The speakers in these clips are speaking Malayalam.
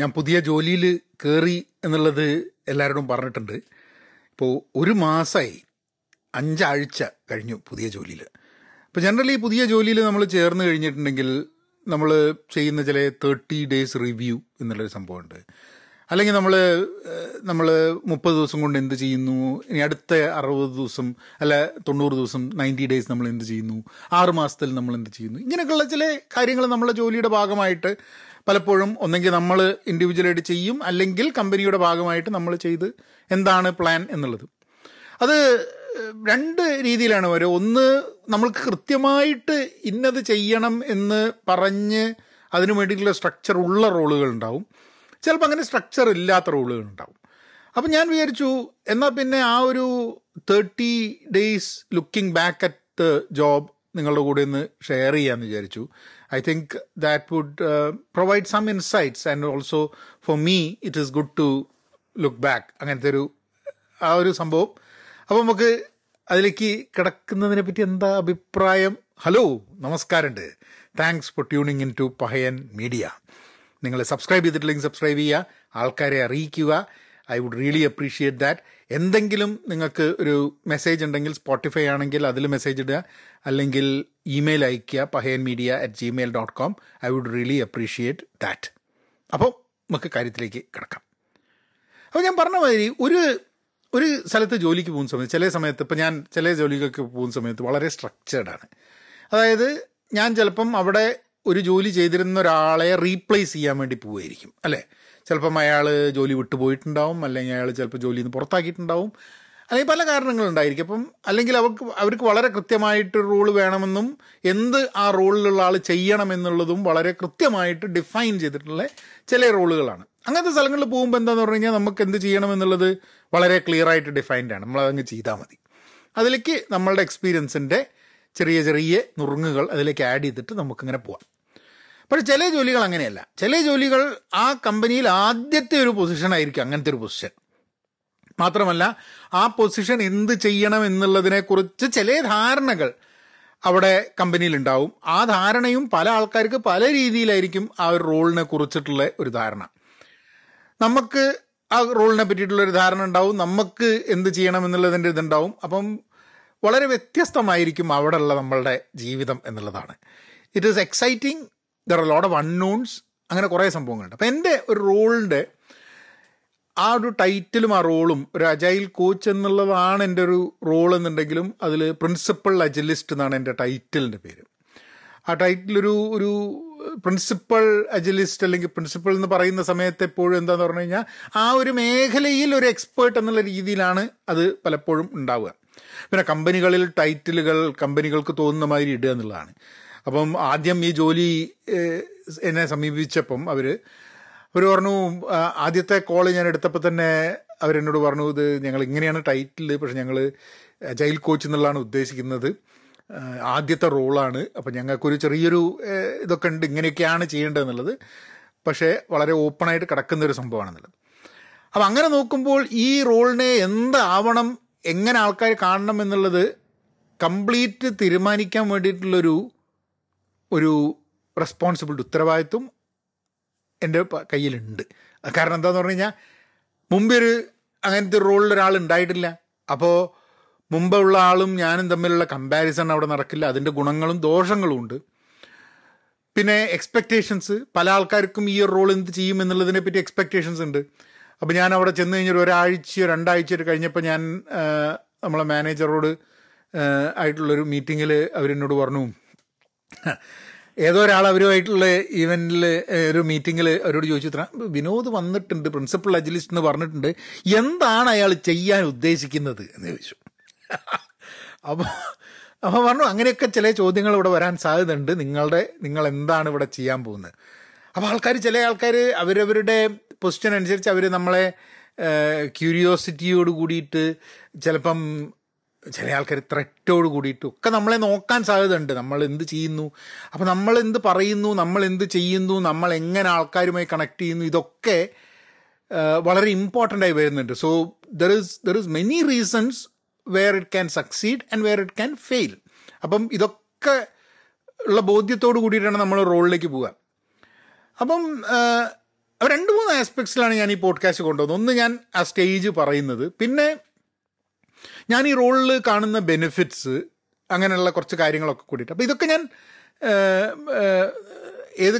ഞാൻ പുതിയ ജോലിയിൽ കയറി എന്നുള്ളത് എല്ലാവരോടും പറഞ്ഞിട്ടുണ്ട്. ഇപ്പോൾ ഒരു മാസമായി 5 ആഴ്ച കഴിഞ്ഞു പുതിയ ജോലിയിൽ. അപ്പോൾ ജനറലി പുതിയ ജോലിയിൽ നമ്മൾ ചേർന്ന് കഴിഞ്ഞിട്ടുണ്ടെങ്കിൽ നമ്മൾ ചെയ്യുന്ന ചില 30 ഡേയ്സ് റിവ്യൂ എന്നുള്ളൊരു സംഭവമുണ്ട്. അല്ലെങ്കിൽ നമ്മൾ 30 ദിവസം കൊണ്ട് എന്ത് ചെയ്യുന്നു, ഇനി അടുത്ത 60 ദിവസം അല്ല 90 ദിവസം 90 ഡേയ്സ് നമ്മൾ എന്ത് ചെയ്യുന്നു, 6 മാസത്തിൽ നമ്മൾ എന്ത് ചെയ്യുന്നു, ഇങ്ങനെയൊക്കെയുള്ള ചില കാര്യങ്ങൾ നമ്മളെ ജോലിയുടെ ഭാഗമായിട്ട് പലപ്പോഴും ഒന്നെങ്കിൽ നമ്മൾ ഇൻഡിവിജ്വലായിട്ട് ചെയ്യും, അല്ലെങ്കിൽ കമ്പനിയുടെ ഭാഗമായിട്ട് നമ്മൾ ചെയ്ത് എന്താണ് പ്ലാൻ എന്നുള്ളത്. അത് 2 രീതിയിലാണ് വരെ. ഒന്ന്, നമ്മൾക്ക് കൃത്യമായിട്ട് ഇന്നത് ചെയ്യണം എന്ന് പറഞ്ഞ് അതിനു വേണ്ടിയിട്ടുള്ള സ്ട്രക്ചർ ഉള്ള റോളുകളുണ്ടാവും, ചിലപ്പോൾ അങ്ങനെ സ്ട്രക്ചർ ഇല്ലാത്ത റോളുകളുണ്ടാവും. അപ്പം ഞാൻ വിചാരിച്ചു, എന്നാൽ പിന്നെ ആ ഒരു 30 days looking back at the job നിങ്ങളുടെ കൂടെ ഒന്ന് ഷെയർ ചെയ്യാമെന്ന് വിചാരിച്ചു. I think that would provide some insights, and also for me it is good to look back. അങ്ങനത്തെ ഒരു ആ ഒരു സംഭവം. അപ്പോൾ നമുക്ക് അതിലേക്ക് കിടക്കുന്നതിനെ പറ്റി എന്താ അഭിപ്രായം? ഹലോ, നമസ്കാരമുണ്ട്. Thanks for tuning in to Pahayan media. നിങ്ങൾ സബ്സ്ക്രൈബ് ചെയ്തിട്ടില്ലെങ്കിൽ സബ്സ്ക്രൈബ് ചെയ്യുക, ആൾക്കാരെ അറിയിക്കുക. I would really appreciate that. എന്തെങ്കിലും നിങ്ങൾക്ക് ഒരു മെസ്സേജ് ഉണ്ടെങ്കിൽ സ്പോട്ടിഫൈ ആണെങ്കിൽ അതിൽ മെസ്സേജ് ഇടുക, അല്ലെങ്കിൽ ഇമെയിൽ അയയ്ക്കുക pahayanmedia@gmail.com. I would really appreciate that. അപ്പോൾ നമുക്ക് കാര്യത്തിലേക്ക് കിടക്കാം. അപ്പോൾ ഞാൻ പറഞ്ഞ മാതിരി ഒരു സ്ഥലത്ത് ജോലിക്ക് പോകുന്ന സമയത്ത് ചില സമയത്ത്, ഇപ്പോൾ ഞാൻ ചില ജോലിക്കൊക്കെ പോകുന്ന സമയത്ത് വളരെ സ്ട്രക്ചേർഡാണ്. അതായത് ഞാൻ ചിലപ്പം അവിടെ ഒരു ജോലി ചെയ്തിരുന്ന ഒരാളെ റീപ്ലേസ് ചെയ്യാൻ വേണ്ടി പോവുമായിരിക്കും, അല്ലേ? ചിലപ്പം അയാൾ ജോലി വിട്ടുപോയിട്ടുണ്ടാവും, അല്ലെങ്കിൽ അയാൾ ചിലപ്പോൾ ജോലിയിൽ നിന്ന് പുറത്താക്കിയിട്ടുണ്ടാവും, അല്ലെങ്കിൽ പല കാരണങ്ങളുണ്ടായിരിക്കും. അപ്പം അല്ലെങ്കിൽ അവർക്ക് വളരെ കൃത്യമായിട്ട് റോൾ വേണമെന്നും എന്ത് ആ റോളിലുള്ള ആൾ ചെയ്യണമെന്നുള്ളതും വളരെ കൃത്യമായിട്ട് ഡിഫൈൻ ചെയ്തിട്ടുള്ള ചില റോളുകളാണ്. അങ്ങനത്തെ സ്ഥലങ്ങളിൽ പോകുമ്പോൾ എന്താന്ന് പറഞ്ഞു കഴിഞ്ഞാൽ നമുക്ക് എന്ത് ചെയ്യണമെന്നുള്ളത് വളരെ ക്ലിയറായിട്ട് ഡിഫൈൻഡാണ്. നമ്മളതങ്ങ് ചെയ്താൽ മതി. അതിലേക്ക് നമ്മളുടെ എക്സ്പീരിയൻസിൻ്റെ ചെറിയ ചെറിയ നുറുങ്ങുകൾ അതിലേക്ക് ആഡ് ചെയ്തിട്ട് നമുക്കിങ്ങനെ പോവാം. പക്ഷേ ചില ജോലികൾ അങ്ങനെയല്ല. ചില ജോലികൾ ആ കമ്പനിയിൽ ആദ്യത്തെ ഒരു പൊസിഷനായിരിക്കും അങ്ങനത്തെ ഒരു പൊസിഷൻ. മാത്രമല്ല ആ പൊസിഷൻ എന്ത് ചെയ്യണം എന്നുള്ളതിനെക്കുറിച്ച് ചില ധാരണകൾ അവിടെ കമ്പനിയിലുണ്ടാവും. ആ ധാരണയും പല ആൾക്കാർക്ക് പല രീതിയിലായിരിക്കും. ആ ഒരു റോളിനെ കുറിച്ചിട്ടുള്ള ഒരു ധാരണ, നമുക്ക് ആ റോളിനെ പറ്റിയിട്ടുള്ളൊരു ധാരണ ഉണ്ടാവും, നമുക്ക് എന്ത് ചെയ്യണം എന്നുള്ളതിൻ്റെ ഇതുണ്ടാവും. അപ്പം വളരെ വ്യത്യസ്തമായിരിക്കും അവിടെയുള്ള നമ്മളുടെ ജീവിതം എന്നുള്ളതാണ്. It is exciting. There are a lot of unknowns. അങ്ങനെ കുറേ സംഭവങ്ങളുണ്ട്. അപ്പോൾ എൻ്റെ ഒരു റോളിൻ്റെ ആ ഒരു ടൈറ്റിലും ആ റോളും ഒരു അജൈൽ കോച്ച് എന്നുള്ളതാണ് എൻ്റെ ഒരു റോൾ എന്നുണ്ടെങ്കിലും അതിൽ പ്രിൻസിപ്പൽ അജിലിസ്റ്റ് എന്നാണ് എൻ്റെ ടൈറ്റിലിൻ്റെ പേര്. ആ ടൈറ്റിലൊരു ഒരു പ്രിൻസിപ്പൽ അജിലിസ്റ്റ് അല്ലെങ്കിൽ പ്രിൻസിപ്പൽ എന്ന് പറയുന്ന സമയത്ത് എപ്പോഴും എന്താണെന്ന് പറഞ്ഞു കഴിഞ്ഞാൽ ആ ഒരു മേഖലയിൽ ഒരു എക്സ്പേർട്ട് എന്നുള്ള രീതിയിലാണ് അത് പലപ്പോഴും ഉണ്ടാവുക. പിന്നെ കമ്പനികളിൽ ടൈറ്റിലുകൾ കമ്പനികൾക്ക് തോന്നുന്ന മാതിരി ഇടുക എന്നുള്ളതാണ്. അപ്പം ആദ്യം ഈ ജോലി എന്നെ സമീപിച്ചപ്പം അവർ പറഞ്ഞു, ആദ്യത്തെ കോള് ഞാൻ എടുത്തപ്പോൾ തന്നെ അവരെന്നോട് പറഞ്ഞു, ഇത് ഞങ്ങൾ ഇങ്ങനെയാണ് ടൈറ്റിൽ, പക്ഷെ ഞങ്ങൾ അജൈൽ കോച്ച് എന്നുള്ളതാണ് ഉദ്ദേശിക്കുന്നത്, ആദ്യത്തെ റോളാണ്, അപ്പം ഞങ്ങൾക്കൊരു ചെറിയൊരു ഇതൊക്കെ ഉണ്ട്, ഇങ്ങനെയൊക്കെയാണ് ചെയ്യേണ്ടതെന്നുള്ളത്, പക്ഷേ വളരെ ഓപ്പണായിട്ട് കിടക്കുന്നൊരു സംഭവമാണെന്നുള്ളത്. അപ്പം അങ്ങനെ നോക്കുമ്പോൾ ഈ റോളിനെ എന്താവണം, എങ്ങനെ ആൾക്കാർ കാണണം എന്നുള്ളത് കംപ്ലീറ്റ് തീരുമാനിക്കാൻ വേണ്ടിയിട്ടുള്ളൊരു റെസ്പോൺസിബിലിറ്റി ഉത്തരവാദിത്വം എൻ്റെ കയ്യിലുണ്ട്. കാരണം എന്താണെന്ന് പറഞ്ഞു കഴിഞ്ഞാൽ മുമ്പൊരു അങ്ങനത്തെ ഒരു റോളിൽ ഒരാൾ ഉണ്ടായിട്ടില്ല. അപ്പോൾ മുമ്പുള്ള ആളും ഞാനും തമ്മിലുള്ള കമ്പാരിസൺ അവിടെ നടക്കില്ല. അതിൻ്റെ ഗുണങ്ങളും ദോഷങ്ങളും ഉണ്ട്. പിന്നെ എക്സ്പെക്റ്റേഷൻസ്, പല ആൾക്കാർക്കും ഈ ഒരു റോൾ എന്ത് ചെയ്യും എന്നുള്ളതിനെ പറ്റി എക്സ്പെക്റ്റേഷൻസ് ഉണ്ട്. അപ്പോൾ ഞാൻ അവിടെ ചെന്ന് കഴിഞ്ഞൊരു 1 ആഴ്ചയോ 2 ആഴ്ചയോ കഴിഞ്ഞപ്പോൾ ഞാൻ നമ്മളെ മാനേജറോട് ആയിട്ടുള്ളൊരു മീറ്റിങ്ങിൽ അവരെന്നോട് പറഞ്ഞു, ഏതോ ഒരാൾ അവരുമായിട്ടുള്ള ഈവൻറ്റിൽ ഒരു മീറ്റിങ്ങിൽ അവരോട് ചോദിച്ചിത്ര, വിനോദ് വന്നിട്ടുണ്ട്, പ്രിൻസിപ്പൽ അജിലിസ്റ്റ് എന്ന് പറഞ്ഞിട്ടുണ്ട്, എന്താണ് അയാൾ ചെയ്യാൻ ഉദ്ദേശിക്കുന്നത് എന്ന് ചോദിച്ചു. അപ്പോൾ പറഞ്ഞു, അങ്ങനെയൊക്കെ ചില ചോദ്യങ്ങൾ ഇവിടെ വരാൻ സാധ്യതയുണ്ട്, നിങ്ങൾ എന്താണ് ഇവിടെ ചെയ്യാൻ പോകുന്നത്. അപ്പോൾ ചില ആൾക്കാർ അവരവരുടെ പൊസിഷൻ അനുസരിച്ച് അവർ നമ്മളെ ക്യൂരിയോസിറ്റിയോട് കൂടിയിട്ട്, ചിലപ്പം ചില ആൾക്കാർ ത്രെറ്റോട് കൂടിയിട്ടും ഒക്കെ നമ്മളെ നോക്കാൻ സാധ്യതയുണ്ട്. നമ്മൾ എന്ത് ചെയ്യുന്നു, അപ്പോൾ നമ്മൾ എന്ത് പറയുന്നു, നമ്മൾ എന്ത് ചെയ്യുന്നു, നമ്മൾ എങ്ങനെ ആൾക്കാരുമായി കണക്ട് ചെയ്യുന്നു, ഇതൊക്കെ വളരെ ഇമ്പോർട്ടൻ്റ് ആയി വരുന്നുണ്ട്. So there is many reasons where it can succeed and where it can fail. അപ്പം ഇതൊക്കെ ഉള്ള ബോധ്യത്തോട് കൂടിയിട്ടാണ് നമ്മൾ റോളിലേക്ക് പോവുക. അപ്പം അപ്പോൾ 2-3 ആസ്പെക്ട്സിലാണ് ഞാൻ ഈ പോഡ്കാസ്റ്റ് കൊണ്ടുവന്നത്. ഒന്ന്, ഞാൻ ആ സ്റ്റേജ് പറയുന്നത്, പിന്നെ ഞാൻ ഈ റോളിൽ കാണുന്ന ബെനിഫിറ്റ്സ്, അങ്ങനെയുള്ള കുറച്ച് കാര്യങ്ങളൊക്കെ കൂടിയിട്ട്. അപ്പോൾ ഇതൊക്കെ ഞാൻ ഏത്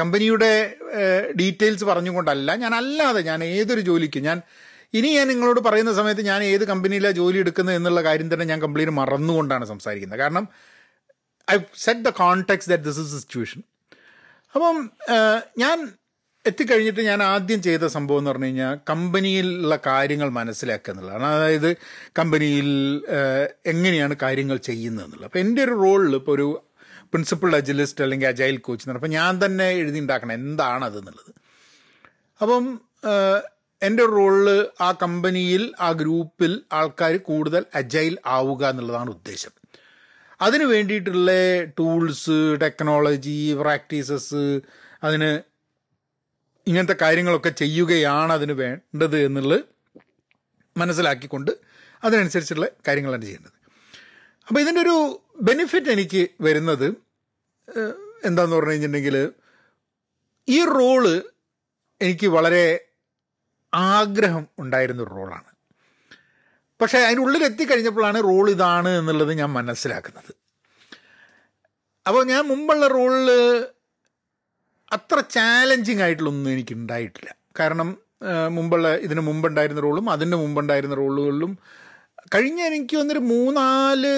കമ്പനിയുടെ ഡീറ്റെയിൽസ് പറഞ്ഞുകൊണ്ടല്ല, ഞാൻ അല്ലാതെ ഞാൻ ഏതൊരു ജോലിക്ക്, ഞാൻ ഇനി ഞാൻ നിങ്ങളോട് പറയുന്ന സമയത്ത് ഞാൻ ഏത് കമ്പനിയിലാണ് ജോലി എടുക്കുന്നത് എന്നുള്ള കാര്യം തന്നെ ഞാൻ കംപ്ലീറ്റ് മറന്നുകൊണ്ടാണ് സംസാരിക്കുന്നത്. കാരണം I set the contacts that this is the situation. അപ്പം ഞാൻ എത്തിക്കഴിഞ്ഞിട്ട് ഞാൻ ആദ്യം ചെയ്ത സംഭവം എന്ന് പറഞ്ഞു കഴിഞ്ഞാൽ കമ്പനിയിലുള്ള കാര്യങ്ങൾ മനസ്സിലാക്കുക എന്നുള്ളതാണ്. അതായത് കമ്പനിയിൽ എങ്ങനെയാണ് കാര്യങ്ങൾ ചെയ്യുന്നത് എന്നുള്ളത്. അപ്പോൾ എൻ്റെ ഒരു റോളിൽ ഇപ്പോൾ ഒരു പ്രിൻസിപ്പൾ അജിലിസ്റ്റ് അല്ലെങ്കിൽ അജൈൽ കോച്ച് എന്ന് പറഞ്ഞപ്പോൾ ഞാൻ തന്നെ എഴുതി ഉണ്ടാക്കണം എന്താണ് അതെന്നുള്ളത്. അപ്പം എൻ്റെ ഒരു റോളിൽ ആ കമ്പനിയിൽ ആ ഗ്രൂപ്പിൽ ആൾക്കാർ കൂടുതൽ അജൈൽ ആവുക എന്നുള്ളതാണ് ഉദ്ദേശം. അതിന് വേണ്ടിയിട്ടുള്ള ടൂൾസ്, ടെക്നോളജി, പ്രാക്ടീസസ്, അതിന് ഇങ്ങനത്തെ കാര്യങ്ങളൊക്കെ ചെയ്യുകയാണ് അതിന് വേണ്ടത് എന്നുള്ളത് മനസ്സിലാക്കിക്കൊണ്ട് അതിനനുസരിച്ചുള്ള കാര്യങ്ങളാണ് ചെയ്യേണ്ടത്. അപ്പോൾ ഇതിൻ്റെ ഒരു ബെനിഫിറ്റ് എനിക്ക് വരുന്നത് എന്താണെന്ന് പറഞ്ഞു കഴിഞ്ഞിട്ടുണ്ടെങ്കിൽ, ഈ റോള് എനിക്ക് വളരെ ആഗ്രഹം ഉണ്ടായിരുന്നൊരു റോളാണ്. പക്ഷേ അതിനുള്ളിൽ എത്തിക്കഴിഞ്ഞപ്പോഴാണ് റോൾ ഇതാണ് എന്നുള്ളത് ഞാൻ മനസ്സിലാക്കുന്നത്. അപ്പോൾ ഞാൻ മുമ്പുള്ള റോളിൽ അത്ര ചാലഞ്ചിങ് ആയിട്ടുള്ളൊന്നും എനിക്ക് ഉണ്ടായിട്ടില്ല. കാരണം ഇതിന് മുമ്പുണ്ടായിരുന്ന റോളും അതിന് മുമ്പുണ്ടായിരുന്ന റോളുകളിലും കഴിഞ്ഞ എനിക്ക് വന്നൊരു 3-4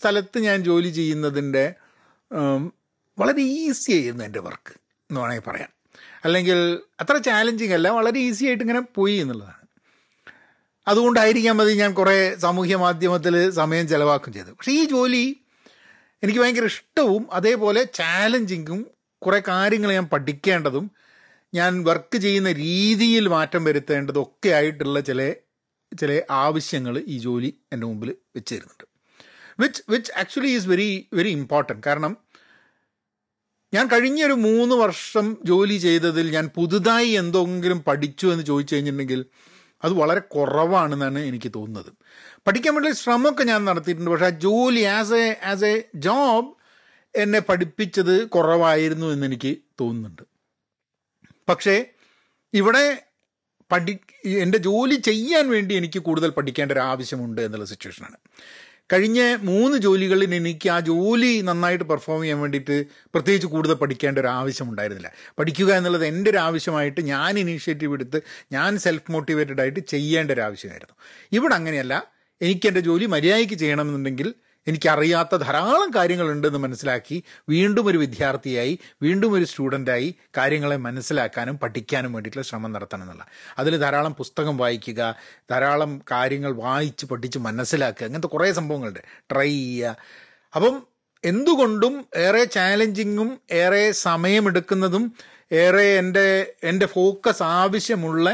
സ്ഥലത്ത് ഞാൻ ജോലി ചെയ്യുന്നതിൻ്റെ വളരെ ഈസി ആയിരുന്നു എൻ്റെ വർക്ക് എന്ന് വേണമെങ്കിൽ പറയാം. അല്ലെങ്കിൽ അത്ര ചാലഞ്ചിങ് അല്ല, വളരെ ഈസി ആയിട്ട് ഇങ്ങനെ പോയി എന്നുള്ളതാണ്. അതുകൊണ്ടായിരിക്കാം മതി ഞാൻ കുറേ സാമൂഹ്യ മാധ്യമത്തിൽ സമയം ചിലവാക്കും ചെയ്തത്. പക്ഷേ ഈ ജോലി എനിക്ക് ഭയങ്കര ഇഷ്ടവും അതേപോലെ ചാലഞ്ചിങ്ങും, കുറേ കാര്യങ്ങൾ ഞാൻ പഠിക്കേണ്ടതും ഞാൻ വർക്ക് ചെയ്യുന്ന രീതിയിൽ മാറ്റം വരുത്തേണ്ടതും ഒക്കെ ആയിട്ടുള്ള ചില ആവശ്യങ്ങൾ ഈ ജോലി എൻ്റെ മുമ്പിൽ വെച്ച് തരുന്നുണ്ട്. Which actually is very very important. കാരണം ഞാൻ കഴിഞ്ഞൊരു 3 വർഷം ജോലി ചെയ്തതിൽ ഞാൻ പുതുതായി എന്തെങ്കിലും പഠിച്ചു എന്ന് ചോദിച്ചു കഴിഞ്ഞിട്ടുണ്ടെങ്കിൽ അത് വളരെ കുറവാണെന്നാണ് എനിക്ക് തോന്നുന്നത്. പഠിക്കാൻ വേണ്ടി ശ്രമമൊക്കെ ഞാൻ നടത്തിയിട്ടുണ്ട്, പക്ഷേ ആ ജോലി ആസ് എ ജോബ് എന്നെ പഠിപ്പിച്ചത് കുറവായിരുന്നു എന്നെനിക്ക് തോന്നുന്നുണ്ട്. പക്ഷേ ഇവിടെ എൻ്റെ ജോലി ചെയ്യാൻ വേണ്ടി എനിക്ക് കൂടുതൽ പഠിക്കേണ്ട ഒരു ആവശ്യമുണ്ട് എന്നുള്ള സിറ്റുവേഷനാണ്. കഴിഞ്ഞ 3 ജോലികളിൽ എനിക്ക് ആ ജോലി നന്നായിട്ട് പെർഫോം ചെയ്യാൻ വേണ്ടിയിട്ട് പ്രത്യേകിച്ച് കൂടുതൽ പഠിക്കേണ്ട ഒരു ആവശ്യമുണ്ടായിരുന്നില്ല. പഠിക്കുക എന്നുള്ളത് എൻ്റെ ഒരു ആവശ്യമായിട്ട് ഞാൻ ഇനീഷ്യേറ്റീവ് എടുത്ത് ഞാൻ സെൽഫ് മോട്ടിവേറ്റഡ് ആയിട്ട് ചെയ്യേണ്ട ഒരു ആവശ്യമായിരുന്നു. ഇവിടെ അങ്ങനെയല്ല. എനിക്ക് എൻ്റെ ജോലി മര്യാദയ്ക്ക് ചെയ്യണമെന്നുണ്ടെങ്കിൽ എനിക്കറിയാത്ത ധാരാളം കാര്യങ്ങളുണ്ടെന്ന് മനസ്സിലാക്കി വീണ്ടും ഒരു വിദ്യാർത്ഥിയായി, വീണ്ടും ഒരു സ്റ്റുഡൻ്റായി കാര്യങ്ങളെ മനസ്സിലാക്കാനും പഠിക്കാനും വേണ്ടിയിട്ടുള്ള ശ്രമം നടത്തണം എന്നുള്ള. അതിൽ ധാരാളം പുസ്തകം വായിക്കുക, ധാരാളം കാര്യങ്ങൾ വായിച്ച് പഠിച്ച് മനസ്സിലാക്കുക, അങ്ങനത്തെ കുറേ സംഭവങ്ങളുണ്ട്, ട്രൈ ചെയ്യുക. അപ്പം എന്തുകൊണ്ടും ഏറെ ചാലഞ്ചിങ്ങും ഏറെ സമയമെടുക്കുന്നതും ഏറെ എൻ്റെ ഫോക്കസ് ആവശ്യമുള്ള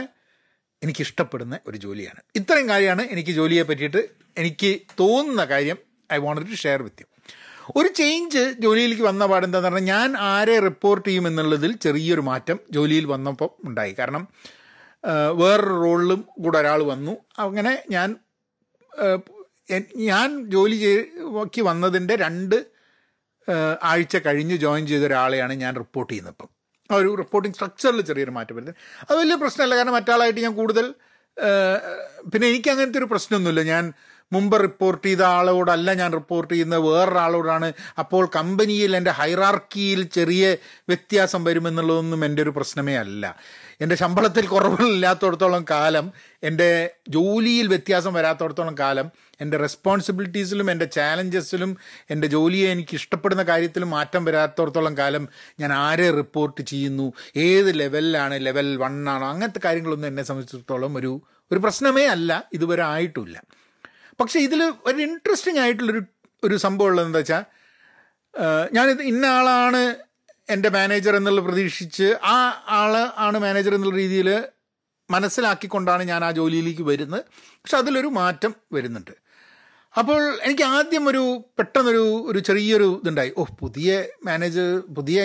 എനിക്കിഷ്ടപ്പെടുന്ന ഒരു ജോലിയാണ്. ഇത്രയും കാര്യമാണ് എനിക്ക് ജോലിയെ പറ്റിയിട്ട് എനിക്ക് തോന്നുന്ന കാര്യം. I wanted to share with you. ഒരു ചേഞ്ച് ജോലിയിലേക്ക് വന്ന പാടെന്താന്ന് പറഞ്ഞാൽ ഞാൻ ആരെ റിപ്പോർട്ട് ചെയ്യും എന്നുള്ളതിൽ ചെറിയൊരു മാറ്റം ജോലിയിൽ വന്നപ്പോൾ ഉണ്ടായി. കാരണം വേറൊരു റോളിലും കൂടെ ഒരാൾ വന്നു. അങ്ങനെ ഞാൻ ജോലിക്ക് വന്നതിൻ്റെ 2 ആഴ്ച കഴിഞ്ഞ് ജോയിൻ ചെയ്ത ഒരാളെയാണ് ഞാൻ റിപ്പോർട്ട് ചെയ്യുന്നത്. ഇപ്പം ആ ഒരു റിപ്പോർട്ടിംഗ് സ്ട്രക്ചറിൽ ചെറിയൊരു മാറ്റം വരുന്നത് അത് വലിയ പ്രശ്നമല്ല. കാരണം മറ്റാളായിട്ട് ഞാൻ കൂടുതൽ പിന്നെ എനിക്ക് അങ്ങനത്തെ ഒരു പ്രശ്നമൊന്നുമില്ല. ഞാൻ മുമ്പ് റിപ്പോർട്ട് ചെയ്ത ആളോടല്ല ഞാൻ റിപ്പോർട്ട് ചെയ്യുന്നത്, വേറൊരാളോടാണ്. അപ്പോൾ കമ്പനിയിൽ എൻ്റെ ഹൈറാർക്കിയിൽ ചെറിയ വ്യത്യാസം വരുമെന്നുള്ളതൊന്നും എൻ്റെ ഒരു പ്രശ്നമേ അല്ല. എൻ്റെ ശമ്പളത്തിൽ കുറവില്ലാത്തടത്തോളം കാലം, എൻ്റെ ജോലിയിൽ വ്യത്യാസം വരാത്തടത്തോളം കാലം, എൻ്റെ റെസ്പോൺസിബിലിറ്റീസിലും എൻ്റെ ചാലഞ്ചസിലും എൻ്റെ ജോലിയെ എനിക്ക് ഇഷ്ടപ്പെടുന്ന കാര്യത്തിലും മാറ്റം വരാത്തടത്തോളം കാലം ഞാൻ ആരെ റിപ്പോർട്ട് ചെയ്യുന്നു, ഏത് ലെവലിലാണ്, ലെവൽ 1 ആണോ, അങ്ങനത്തെ കാര്യങ്ങളൊന്നും എന്നെ സംബന്ധിച്ചിടത്തോളം ഒരു പ്രശ്നമേ അല്ല, ഇതുവരെ ആയിട്ടുമില്ല. പക്ഷേ ഇതിൽ ഒരു ഇൻട്രസ്റ്റിംഗ് ആയിട്ടുള്ളൊരു സംഭവം ഉള്ളത് എന്താ വെച്ചാൽ, ഞാനിത് ഇന്ന ആളാണ് എൻ്റെ മാനേജർ എന്നുള്ള പ്രതീക്ഷിച്ച് ആ ആണ് മാനേജർ എന്നുള്ള രീതിയിൽ മനസ്സിലാക്കിക്കൊണ്ടാണ് ഞാൻ ആ ജോലിയിലേക്ക് വരുന്നത്. പക്ഷെ അതിലൊരു മാറ്റം വരുന്നുണ്ട്. അപ്പോൾ എനിക്ക് ആദ്യം പെട്ടെന്നൊരു ചെറിയൊരു ഇതുണ്ടായി. പുതിയ മാനേജർ, പുതിയ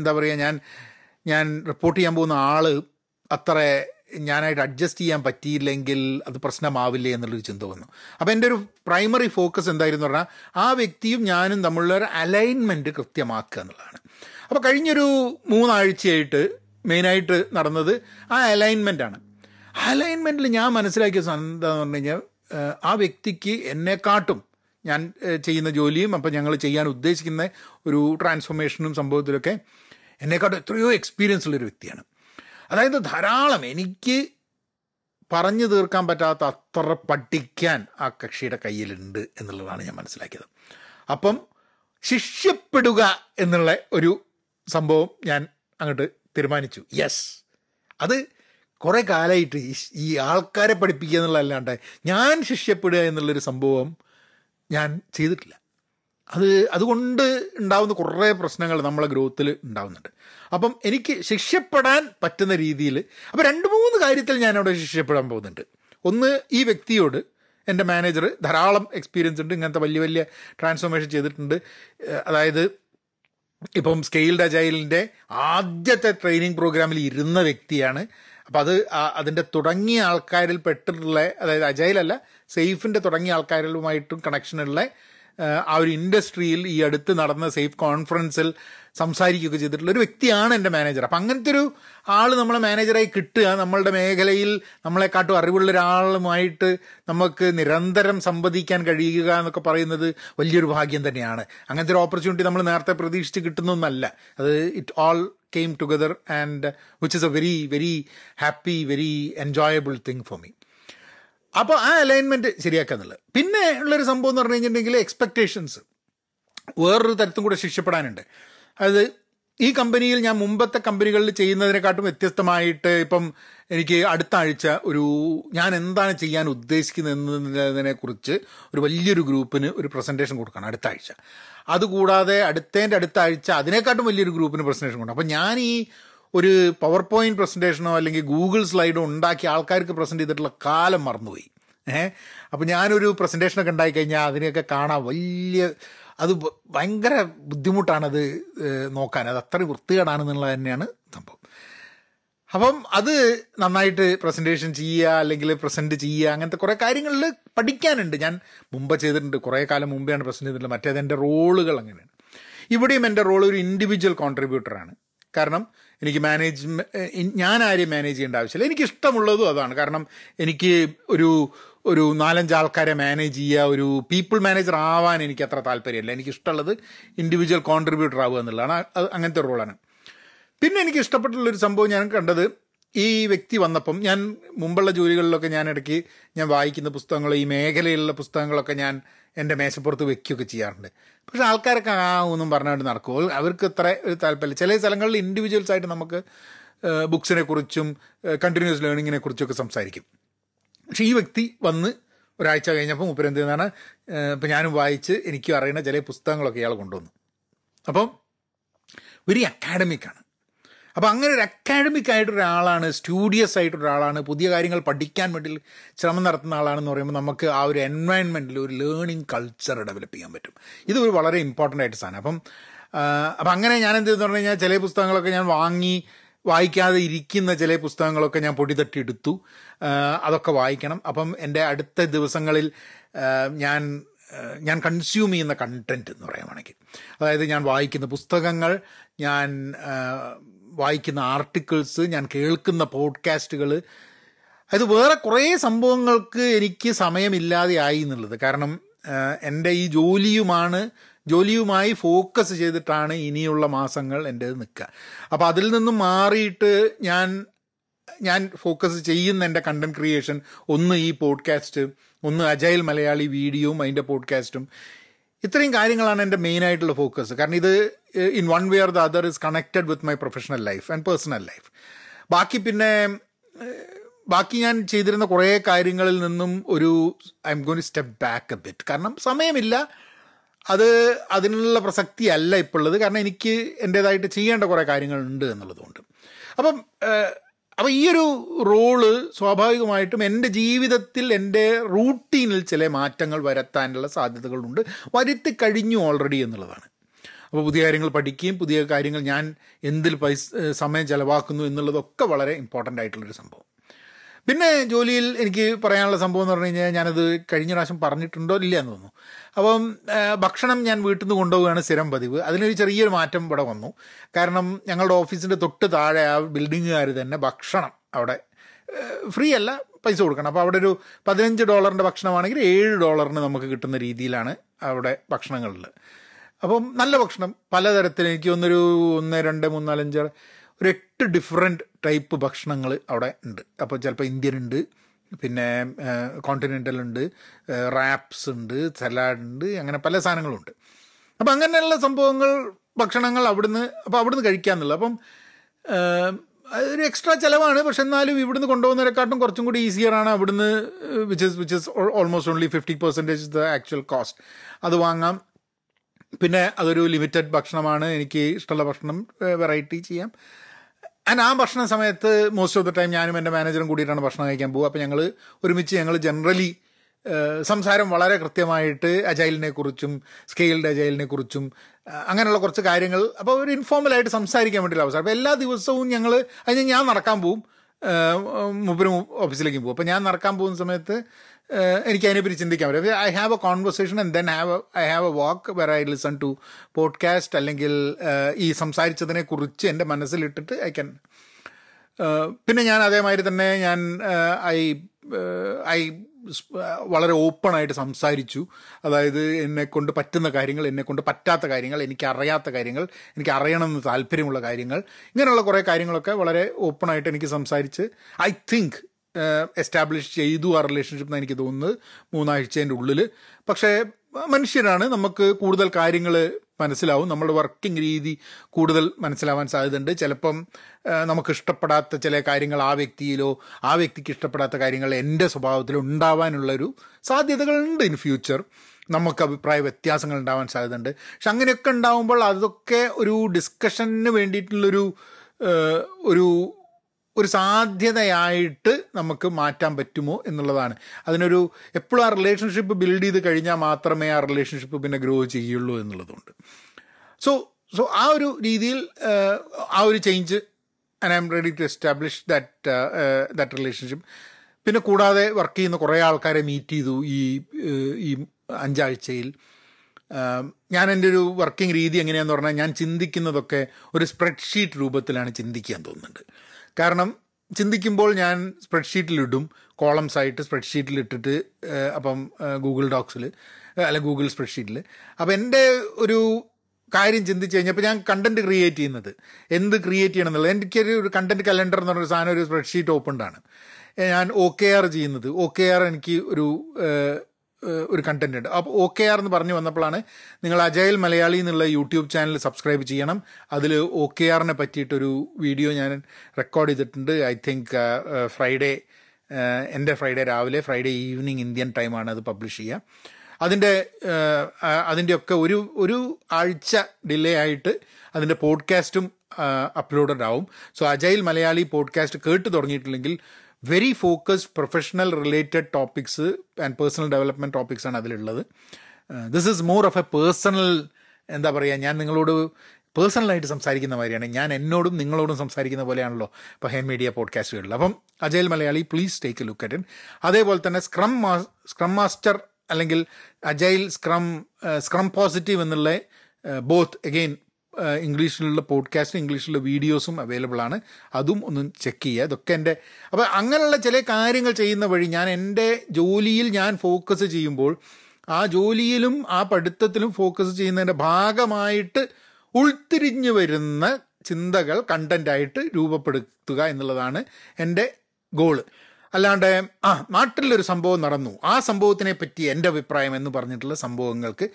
എന്താ പറയുക, ഞാൻ റിപ്പോർട്ട് ചെയ്യാൻ പോകുന്ന ആൾ അത്ര ഞാനായിട്ട് അഡ്ജസ്റ്റ് ചെയ്യാൻ പറ്റിയില്ലെങ്കിൽ അത് പ്രശ്നമാവില്ലേ എന്നുള്ളൊരു ചിന്ത വന്നു. അപ്പോൾ എൻ്റെ ഒരു പ്രൈമറി ഫോക്കസ് എന്തായിരുന്നു പറഞ്ഞാൽ ആ വ്യക്തിയും ഞാനും തമ്മിലുള്ള ഒരു അലൈൻമെൻറ്റ് കൃത്യമാക്കുക എന്നുള്ളതാണ്. അപ്പോൾ കഴിഞ്ഞൊരു 3 ആഴ്ചയായിട്ട് മെയിനായിട്ട് നടന്നത് ആ അലൈൻമെൻറ്റാണ്. അലൈൻമെൻറ്റിൽ ഞാൻ മനസ്സിലാക്കിയ സാധനം എന്താണെന്ന് പറഞ്ഞു കഴിഞ്ഞാൽ, ആ വ്യക്തിക്ക് എന്നെക്കാട്ടും ഞാൻ ചെയ്യുന്ന ജോലിയും അപ്പം ഞങ്ങൾ ചെയ്യാൻ ഉദ്ദേശിക്കുന്ന ഒരു ട്രാൻസ്ഫോർമേഷനും സംഭവത്തിലൊക്കെ എന്നെക്കാട്ടും എത്രയോ എക്സ്പീരിയൻസ് ഉള്ളൊരു വ്യക്തിയാണ്. അതായത് ധാരാളം എനിക്ക് പറഞ്ഞു തീർക്കാൻ പറ്റാത്ത അത്ര പഠിക്കാൻ ആ കക്ഷിയുടെ കയ്യിലുണ്ട് എന്നുള്ളതാണ് ഞാൻ മനസ്സിലാക്കിയത്. അപ്പം ശിഷ്യപ്പെടുക എന്നുള്ള ഒരു സംഭവം ഞാൻ അങ്ങോട്ട് തീരുമാനിച്ചു. യെസ്, അത് കുറേ കാലമായിട്ട് ഈ ആൾക്കാരെ പഠിപ്പിക്കുക എന്നുള്ളതല്ലാണ്ട് ഞാൻ ശിഷ്യപ്പെടുക എന്നുള്ളൊരു സംഭവം ഞാൻ ചെയ്തിട്ടില്ല. അതുകൊണ്ട് ഉണ്ടാകുന്ന കുറേ പ്രശ്നങ്ങൾ നമ്മളെ ഗ്രോത്തിൽ ഉണ്ടാകുന്നുണ്ട്. അപ്പം എനിക്ക് ശിക്ഷപ്പെടാൻ പറ്റുന്ന രീതിയിൽ അപ്പം 2-3 കാര്യത്തിൽ ഞാനവിടെ ശിക്ഷപ്പെടാൻ പോകുന്നുണ്ട്. ഒന്ന്, ഈ വ്യക്തിയോട് എൻ്റെ മാനേജർ ധാരാളം എക്സ്പീരിയൻസ് ഉണ്ട്, ഇങ്ങനത്തെ വലിയ വലിയ ട്രാൻസ്ഫോർമേഷൻ ചെയ്തിട്ടുണ്ട്. അതായത് ഇപ്പം സ്കെയിൽഡ് അജൈലിൻ്റെ ആദ്യത്തെ ട്രെയിനിങ് പ്രോഗ്രാമിൽ ഇരുന്ന വ്യക്തിയാണ്. അപ്പം അത് അതിൻ്റെ തുടങ്ങിയ ആൾക്കാരിൽ പെട്ടിട്ടുള്ള, അതായത് അജൈലല്ല സേഫിൻ്റെ തുടങ്ങിയ ആൾക്കാരുമായിട്ടും കണക്ഷനുള്ള ആ ഒരു ഇൻഡസ്ട്രിയിൽ ഈ അടുത്ത് നടന്ന സേഫ് കോൺഫറൻസിൽ സംസാരിക്കുകയൊക്കെ ചെയ്തിട്ടുള്ള ഒരു വ്യക്തിയാണ് എൻ്റെ മാനേജർ. അപ്പം അങ്ങനത്തെ ഒരു ആൾ നമ്മളെ മാനേജറായി കിട്ടുക, നമ്മളുടെ മേഖലയിൽ നമ്മളെക്കാട്ടും അറിവുള്ള ഒരാളുമായിട്ട് നമുക്ക് നിരന്തരം സംവദിക്കാൻ കഴിയുക എന്നൊക്കെ പറയുന്നത് വലിയൊരു ഭാഗ്യം തന്നെയാണ്. അങ്ങനത്തെ ഒരു ഓപ്പർച്യൂണിറ്റി നമ്മൾ നേരത്തെ പ്രതീക്ഷിച്ച് കിട്ടുന്നൊന്നല്ല. അത് it all came together and which is a very very happy, very enjoyable thing for me. അപ്പോൾ ആ അലൈൻമെൻറ്റ് ശരിയാക്കുക എന്നുള്ളത്. പിന്നെ ഉള്ളൊരു സംഭവം എന്ന് പറഞ്ഞു കഴിഞ്ഞിട്ടുണ്ടെങ്കിൽ എക്സ്പെക്റ്റേഷൻസ് വേറൊരു തരത്തും കൂടെ ശിക്ഷപ്പെടാനുണ്ട്. അത് ഈ കമ്പനിയിൽ ഞാൻ മുമ്പത്തെ കമ്പനികളിൽ ചെയ്യുന്നതിനെക്കാട്ടും വ്യത്യസ്തമായിട്ട് ഇപ്പം എനിക്ക് അടുത്ത ആഴ്ച ഞാൻ എന്താണ് ചെയ്യാൻ ഉദ്ദേശിക്കുന്നതിനെക്കുറിച്ച് ഒരു വലിയൊരു ഗ്രൂപ്പിന് ഒരു പ്രസൻറ്റേഷൻ കൊടുക്കണം അടുത്ത ആഴ്ച. അതുകൂടാതെ അടുത്ത ആഴ്ച അതിനെക്കാട്ടും വലിയൊരു ഗ്രൂപ്പിന് പ്രസൻറ്റേഷൻ കൊടുക്കണം. അപ്പോൾ ഞാൻ ഈ ഒരു പവർ പോയിൻറ്റ് പ്രസൻറ്റേഷനോ അല്ലെങ്കിൽ ഗൂഗിൾ സ്ലൈഡോ ഉണ്ടാക്കി ആൾക്കാർക്ക് പ്രസൻറ്റ് ചെയ്തിട്ടുള്ള കാലം മറന്നുപോയി. അപ്പോൾ ഞാനൊരു പ്രസൻറ്റേഷനൊക്കെ ഉണ്ടായിക്കഴിഞ്ഞാൽ അതിനെയൊക്കെ കാണാൻ അത് ഭയങ്കര ബുദ്ധിമുട്ടാണത് നോക്കാൻ. അത് അത്രയും വൃത്തികേടാണെന്നുള്ളത് തന്നെയാണ് സംഭവം. അപ്പം അത് നന്നായിട്ട് പ്രസൻറ്റേഷൻ ചെയ്യുക അല്ലെങ്കിൽ പ്രസൻറ്റ് ചെയ്യുക, അങ്ങനത്തെ കുറേ കാര്യങ്ങളിൽ പഠിക്കാനുണ്ട്. ഞാൻ മുമ്പ് ചെയ്തിട്ടുണ്ട്, കുറേ കാലം മുമ്പെയാണ് പ്രസൻറ്റ് ചെയ്തിട്ടുള്ളത്. മറ്റേത് എൻ്റെ റോളുകൾ അങ്ങനെയാണ്. ഇവിടെയും എൻ്റെ റോൾ ഒരു ഇൻഡിവിജ്വൽ കോൺട്രിബ്യൂട്ടറാണ്. കാരണം എനിക്ക് ഞാൻ ആരെയും മാനേജ് ചെയ്യേണ്ട ആവശ്യമില്ല. എനിക്കിഷ്ടമുള്ളതും അതാണ്. കാരണം എനിക്ക് ഒരു 4-5 ആൾക്കാരെ മാനേജ് ചെയ്യുക, ഒരു പീപ്പിൾ മാനേജർ ആവാൻ എനിക്ക് അത്ര താല്പര്യമില്ല. എനിക്കിഷ്ടമുള്ളത് ഇൻഡിവിജ്വൽ കോൺട്രിബ്യൂട്ടർ ആവുക എന്നുള്ളതാണ്. അങ്ങനത്തെ റോളാണ്. പിന്നെ എനിക്ക് ഇഷ്ടപ്പെട്ടുള്ളൊരു സംഭവം ഞാൻ കണ്ടത്, ഈ വ്യക്തി വന്നപ്പം ഞാൻ മുമ്പുള്ള ജോലികളിലൊക്കെ ഞാൻ ഇടയ്ക്ക് വായിക്കുന്ന പുസ്തകങ്ങൾ, ഈ മേഖലയിലുള്ള പുസ്തകങ്ങളൊക്കെ ഞാൻ എൻ്റെ മേശപ്പുറത്ത് വയ്ക്കുകയൊക്കെ ചെയ്യാറുണ്ട്. പക്ഷേ ആൾക്കാരൊക്കെ ഒന്നും പറഞ്ഞുകൊണ്ട് നടക്കുമോ, അവർക്ക് ഇത്ര ഒരു താല്പര്യം. ചില സ്ഥലങ്ങളിൽ ഇൻഡിവിജ്വൽസ് ആയിട്ട് നമുക്ക് ബുക്സിനെക്കുറിച്ചും കണ്ടിന്യൂസ് ലേണിങ്ങിനെ കുറിച്ചൊക്കെ സംസാരിക്കും. പക്ഷേ ഈ വ്യക്തി വന്ന് ഒരാഴ്ച കഴിഞ്ഞപ്പോൾ മുപ്പരെന്താണ് ഇപ്പം ഞാനും വായിച്ച് എനിക്കും അറിയുന്ന ചില പുസ്തകങ്ങളൊക്കെ ഇയാൾ കൊണ്ടുവന്നു. അപ്പം വെരി അക്കാഡമിക്കാണ്. അപ്പോൾ അങ്ങനെ ഒരു അക്കാഡമിക്കായിട്ടൊരാളാണ്, സ്റ്റുഡിയസ് ആയിട്ടൊരാളാണ്, പുതിയ കാര്യങ്ങൾ പഠിക്കാൻ വേണ്ടി ശ്രമം നടത്തുന്ന ആളാണെന്ന് പറയുമ്പോൾ നമുക്ക് ആ ഒരു എൻവയൺമെൻറ്റിൽ ഒരു ലേണിംഗ് കൾച്ചർ ഡെവലപ്പ് ചെയ്യാൻ പറ്റും. ഇത് ഒരു വളരെ ഇമ്പോർട്ടൻ്റ് ആയിട്ട് സാധനം. അപ്പം അങ്ങനെ ഞാൻ എന്ത് ചെയ്തെന്ന് പറഞ്ഞു കഴിഞ്ഞാൽ, ചില പുസ്തകങ്ങളൊക്കെ ഞാൻ വായിക്കാതെ ഇരിക്കുന്ന ചില പുസ്തകങ്ങളൊക്കെ ഞാൻ പൊടിതട്ടിയെടുത്തു. അതൊക്കെ വായിക്കണം. അപ്പം എൻ്റെ അടുത്ത ദിവസങ്ങളിൽ ഞാൻ കൺസ്യൂം ചെയ്യുന്ന കണ്ടൻറ്റ് എന്ന് പറയുകയാണെങ്കിൽ, അതായത് ഞാൻ വായിക്കുന്ന പുസ്തകങ്ങൾ, ഞാൻ വായിക്കുന്ന ആർട്ടിക്കിൾസ്, ഞാൻ കേൾക്കുന്ന പോഡ്കാസ്റ്റുകൾ, അത് വേറെ കുറേ സംഭവങ്ങൾക്ക് എനിക്ക് സമയമില്ലാതെ ആയി എന്നുള്ളത്. കാരണം എൻ്റെ ഈ ജോലിയുമായി ഫോക്കസ് ചെയ്തിട്ടാണ് ഇനിയുള്ള മാസങ്ങൾ എൻ്റെ നിൽക്കുക. അപ്പോൾ അതിൽ നിന്നും മാറിയിട്ട് ഞാൻ ഫോക്കസ് ചെയ്യുന്ന എൻ്റെ കണ്ടൻറ് ക്രിയേഷൻ, ഒന്ന് ഈ പോഡ്കാസ്റ്റ്, ഒന്ന് അജൈൽ മലയാളി വീഡിയോയും അതിൻ്റെ പോഡ്കാസ്റ്റും, ഇത്രയും കാര്യങ്ങളാണ് എൻ്റെ മെയിനായിട്ടുള്ള ഫോക്കസ്. കാരണം ഇത് in one way or the other is connected with my professional life and personal life. ബാക്കി ഞാൻ ചെയ്തിരുന്ന കുറേ കാര്യങ്ങളിൽ നിന്നും I M going to step back a bit. കാരണം സമയമില്ല, അതിനുള്ള പ്രസക്തി അല്ല ഇപ്പോൾ ഉള്ളത്. കാരണം എനിക്ക് എൻ്റേതായിട്ട് ചെയ്യേണ്ട കുറേ കാര്യങ്ങളുണ്ട് എന്നുള്ളതുകൊണ്ട്. അപ്പം ഈ ഒരു റോള് സ്വാഭാവികമായിട്ടും എൻ്റെ ജീവിതത്തിൽ, എൻ്റെ റൂട്ടീനിൽ ചില മാറ്റങ്ങൾ വരുത്താനുള്ള സാധ്യതകളുണ്ട്, വരുത്തി കഴിഞ്ഞു ഓൾറെഡി എന്നുള്ളതാണ്. അപ്പോൾ പുതിയ കാര്യങ്ങൾ പഠിക്കുകയും പുതിയ കാര്യങ്ങൾ ഞാൻ എന്തിൽ സമയം ചിലവാക്കുന്നു എന്നുള്ളതൊക്കെ വളരെ ഇമ്പോർട്ടൻ്റ് ആയിട്ടുള്ളൊരു സംഭവം. പിന്നെ ജോലിയിൽ എനിക്ക് പറയാനുള്ള സംഭവം എന്ന് പറഞ്ഞു കഴിഞ്ഞാൽ ഞാനത് കഴിഞ്ഞ പ്രാവശ്യം പറഞ്ഞിട്ടുണ്ടോ ഇല്ല എന്ന് തോന്നുന്നു. അപ്പം ഭക്ഷണം ഞാൻ വീട്ടിൽ നിന്ന് കൊണ്ടുപോവുകയാണ് സ്ഥിരം പതിവ്. അതിനൊരു ചെറിയൊരു മാറ്റം ഇവിടെ വന്നു. കാരണം ഞങ്ങളുടെ ഓഫീസിൻ്റെ തൊട്ട് താഴെ ആ ബിൽഡിങ്ങുകാർ തന്നെ ഭക്ഷണം അവിടെ ഫ്രീ അല്ല, പൈസ കൊടുക്കണം. അപ്പോൾ അവിടെ ഒരു $15 ഭക്ഷണമാണെങ്കിൽ $7 നമുക്ക് കിട്ടുന്ന രീതിയിലാണ് അവിടെ ഭക്ഷണങ്ങളിൽ. അപ്പം നല്ല ഭക്ഷണം പലതരത്തിൽ എനിക്ക് ഒന്നൊരു 1, 2, 3, 4, 5, 6, 8 ഡിഫറെൻറ്റ് ടൈപ്പ് ഭക്ഷണങ്ങൾ അവിടെ ഉണ്ട്. അപ്പോൾ ചിലപ്പോൾ ഇന്ത്യൻ ഉണ്ട്, പിന്നെ കോണ്ടിനെൻ്റൽ ഉണ്ട്, റാപ്സ് ഉണ്ട്, സലാഡ് ഉണ്ട്, അങ്ങനെ പല സാധനങ്ങളുണ്ട്. അപ്പം അങ്ങനെയുള്ള സംഭവങ്ങൾ ഭക്ഷണങ്ങൾ അവിടുന്ന് കഴിക്കാമെന്നുള്ളത്. അപ്പം ഒരു എക്സ്ട്രാ ചിലവാണ്, പക്ഷെ എന്നാലും ഇവിടുന്ന് കൊണ്ടുപോകുന്നതിനെക്കാട്ടും കുറച്ചും കൂടി ഈസിയറാണ് അവിടുന്ന്, which is almost only 50% the actual cost. അത് വാങ്ങാം. പിന്നെ അതൊരു ലിമിറ്റഡ് ഭക്ഷണമാണ്, എനിക്ക് ഇഷ്ടമുള്ള ഭക്ഷണം വെറൈറ്റി ചെയ്യാം. ആൻഡ് ആ ഭക്ഷണ സമയത്ത് മോസ്റ്റ് ഓഫ് ദ ടൈം ഞാനും എൻ്റെ മാനേജറും കൂടിയിട്ടാണ് ഭക്ഷണം കഴിക്കാൻ പോകുക. അപ്പോൾ ഞങ്ങൾ ഒരുമിച്ച് ജനറലി സംസാരം വളരെ കൃത്യമായിട്ട് അജൈലിനെ കുറിച്ചും സ്കെയിൽഡ് അജൈലിനെ കുറിച്ചും അങ്ങനെയുള്ള കുറച്ച് കാര്യങ്ങൾ, അപ്പോൾ ഒരു ഇൻഫോർമലായിട്ട് സംസാരിക്കാൻ വേണ്ടിയുള്ള അവസരം. അപ്പോൾ എല്ലാ ദിവസവും ഞാൻ നടക്കാൻ പോവും, മുപ്പരും ഓഫീസിലേക്കും പോകും. അപ്പോൾ ഞാൻ നടക്കാൻ പോകുന്ന സമയത്ത് എനിക്കതിനെപ്പറ്റി ചിന്തിക്കാൻ പറ്റും. I have a conversation and then I have a walk where I listen to podcast, അല്ലെങ്കിൽ ഈ സംസാരിച്ചതിനെ കുറിച്ച് എൻ്റെ മനസ്സിലിട്ടിട്ട് ഐ ക്യാൻ. പിന്നെ ഞാൻ അതേമാതിരി തന്നെ ഞാൻ വളരെ ഓപ്പണായിട്ട് സംസാരിച്ചു. അതായത് എന്നെക്കൊണ്ട് പറ്റുന്ന കാര്യങ്ങൾ, എന്നെക്കൊണ്ട് പറ്റാത്ത കാര്യങ്ങൾ, എനിക്കറിയാത്ത കാര്യങ്ങൾ, എനിക്ക് അറിയണമെന്ന് താല്പര്യമുള്ള കാര്യങ്ങൾ, ഇങ്ങനെയുള്ള കുറേ കാര്യങ്ങളൊക്കെ വളരെ ഓപ്പണായിട്ട് എനിക്ക് സംസാരിച്ച് ഐ തിങ്ക് എസ്റ്റാബ്ലിഷ് ചെയ്തു ആ റിലേഷൻഷിപ്പ് എന്ന് എനിക്ക് തോന്നുന്നത് 3 ആഴ്ചേൻ്റെ ഉള്ളിൽ. പക്ഷേ മനുഷ്യരാണ്, നമുക്ക് കൂടുതൽ കാര്യങ്ങൾ മനസ്സിലാവും, നമ്മുടെ വർക്കിംഗ് രീതി കൂടുതൽ മനസ്സിലാവാൻ സാധ്യതയുണ്ട്. ചിലപ്പം നമുക്ക് ഇഷ്ടപ്പെടാത്ത ചില കാര്യങ്ങൾ ആ വ്യക്തിയിലോ ആ വ്യക്തിക്ക് ഇഷ്ടപ്പെടാത്ത കാര്യങ്ങൾ എൻ്റെ സ്വഭാവത്തിലോ ഉണ്ടാവാനുള്ളൊരു സാധ്യതകളുണ്ട്. ഇൻ ഫ്യൂച്ചർ നമുക്ക് അഭിപ്രായ വ്യത്യാസങ്ങൾ ഉണ്ടാവാൻ സാധ്യതയുണ്ട്. പക്ഷെ അങ്ങനെയൊക്കെ ഉണ്ടാവുമ്പോൾ അതൊക്കെ ഒരു ഡിസ്കഷന് വേണ്ടിയിട്ടുള്ളൊരു ഒരു സാധ്യതയായിട്ട് നമുക്ക് മാറ്റാൻ പറ്റുമോ എന്നുള്ളതാണ്. അതിനൊരു എപ്പോഴും ആ റിലേഷൻഷിപ്പ് ബിൽഡ് ചെയ്ത് കഴിഞ്ഞാൽ മാത്രമേ ആ റിലേഷൻഷിപ്പ് പിന്നെ ഗ്രോ ചെയ്യുള്ളൂ എന്നുള്ളതുകൊണ്ട് സോ ആ ഒരു രീതിയിൽ ആ ഒരു change and I M ready to establish that relationship. പിന്നെ കൂടാതെ വർക്ക് ചെയ്യുന്ന കുറേ ആൾക്കാരെ മീറ്റ് ചെയ്തു ഈ 5 ആഴ്ചയിൽ. ഞാൻ എൻ്റെ ഒരു വർക്കിംഗ് രീതി എങ്ങനെയാണെന്ന് പറഞ്ഞാൽ, ഞാൻ ചിന്തിക്കുന്നതൊക്കെ ഒരു സ്പ്രെഡ്ഷീറ്റ് രൂപത്തിലാണ് ചിന്തിക്കാൻ തോന്നുന്നുണ്ട്. കാരണം ചിന്തിക്കുമ്പോൾ ഞാൻ സ്പ്രെഡ്ഷീറ്റിലിടും, കോളംസായിട്ട് സ്പ്രെഡ്ഷീറ്റിലിട്ടിട്ട്, അപ്പം ഗൂഗിൾ ഡോക്സിൽ അല്ലെങ്കിൽ ഗൂഗിൾ സ്പ്രെഡ്ഷീറ്റിൽ. അപ്പം എൻ്റെ ഒരു കാര്യം ചിന്തിച്ച് കഴിഞ്ഞപ്പോൾ ഞാൻ കണ്ടൻറ്റ് ക്രിയേറ്റ് ചെയ്യുന്നത് എന്ത് ക്രിയേറ്റ് ചെയ്യണം എന്നുള്ളത്, എനിക്കൊരു കണ്ടൻറ്റ് കലണ്ടർ എന്ന് പറഞ്ഞൊരു സാധനം ഒരു സ്പ്രെഡ്ഷീറ്റ് ഓപ്പൺഡാണ്. ഞാൻ OKR ചെയ്യുന്നത്, OKR എനിക്ക് ഒരു കണ്ടന്റ് ഉണ്ട്. അപ്പോൾ OKR എന്ന് പറഞ്ഞു വന്നപ്പോഴാണ് നിങ്ങൾ അജൈൽ മലയാളി എന്നുള്ള യൂട്യൂബ് ചാനൽ സബ്സ്ക്രൈബ് ചെയ്യണം. അതിൽ OKRനെ പറ്റിയിട്ടൊരു വീഡിയോ ഞാൻ റെക്കോർഡ് ചെയ്തിട്ടുണ്ട്. ഐ തിങ്ക് ഫ്രൈഡേ രാവിലെ, ഫ്രൈഡേ ഈവനിങ് ഇന്ത്യൻ ടൈമാണ് അത് പബ്ലിഷ് ചെയ്യുക. അതിൻ്റെയൊക്കെ ഒരു ആഴ്ച ഡിലേ ആയിട്ട് അതിൻ്റെ പോഡ്കാസ്റ്റും അപ്ലോഡഡ് ആവും. സോ അജൈൽ മലയാളി പോഡ്കാസ്റ്റ് കേട്ട് തുടങ്ങിയിട്ടില്ലെങ്കിൽ very focused professional related topics and personal development ടോപ്പിക്സാണ് അതിലുള്ളത്. This is more of a personal, എന്താ പറയുക, ഞാൻ നിങ്ങളോട് പേഴ്സണലായിട്ട് സംസാരിക്കുന്ന മാതിരിയാണ്. ഞാൻ എന്നോടും നിങ്ങളോടും സംസാരിക്കുന്ന പോലെയാണല്ലോ പഹയൻ മീഡിയ പോഡ്കാസ്റ്റുകളിൽ. അപ്പം agile Malayali please take a look at it. അതേപോലെ തന്നെ സ്ക്രം മാസ്റ്റർ അല്ലെങ്കിൽ അജൈൽ സ്ക്രം പോസിറ്റീവ് എന്നുള്ള ബോത്ത് അഗെയിൻ ഇംഗ്ലീഷിലുള്ള പോഡ്കാസ്റ്റും ഇംഗ്ലീഷിലുള്ള വീഡിയോസും അവൈലബിൾ ആണ്. അതും ഒന്ന് ചെക്ക് ചെയ്യുക. ഇതൊക്കെ അപ്പോൾ അങ്ങനെയുള്ള ചില കാര്യങ്ങൾ ചെയ്യുന്ന വഴി ഞാൻ എൻ്റെ ജോലിയിൽ ഞാൻ ഫോക്കസ് ചെയ്യുമ്പോൾ ആ ജോലിയിലും ആ പഠിത്തത്തിലും ഫോക്കസ് ചെയ്യുന്നതിൻ്റെ ഭാഗമായിട്ട് ഉൾത്തിരിഞ്ഞു വരുന്ന ചിന്തകൾ കണ്ടൻ്റായിട്ട് രൂപപ്പെടുത്തുക എന്നുള്ളതാണ് എൻ്റെ ഗോള്. അല്ലാണ്ട് നാട്ടിലൊരു സംഭവം നടന്നു, ആ സംഭവത്തിനെ പറ്റി എൻ്റെ അഭിപ്രായം എന്ന് പറഞ്ഞിട്ടുള്ള സംഭവങ്ങൾക്ക്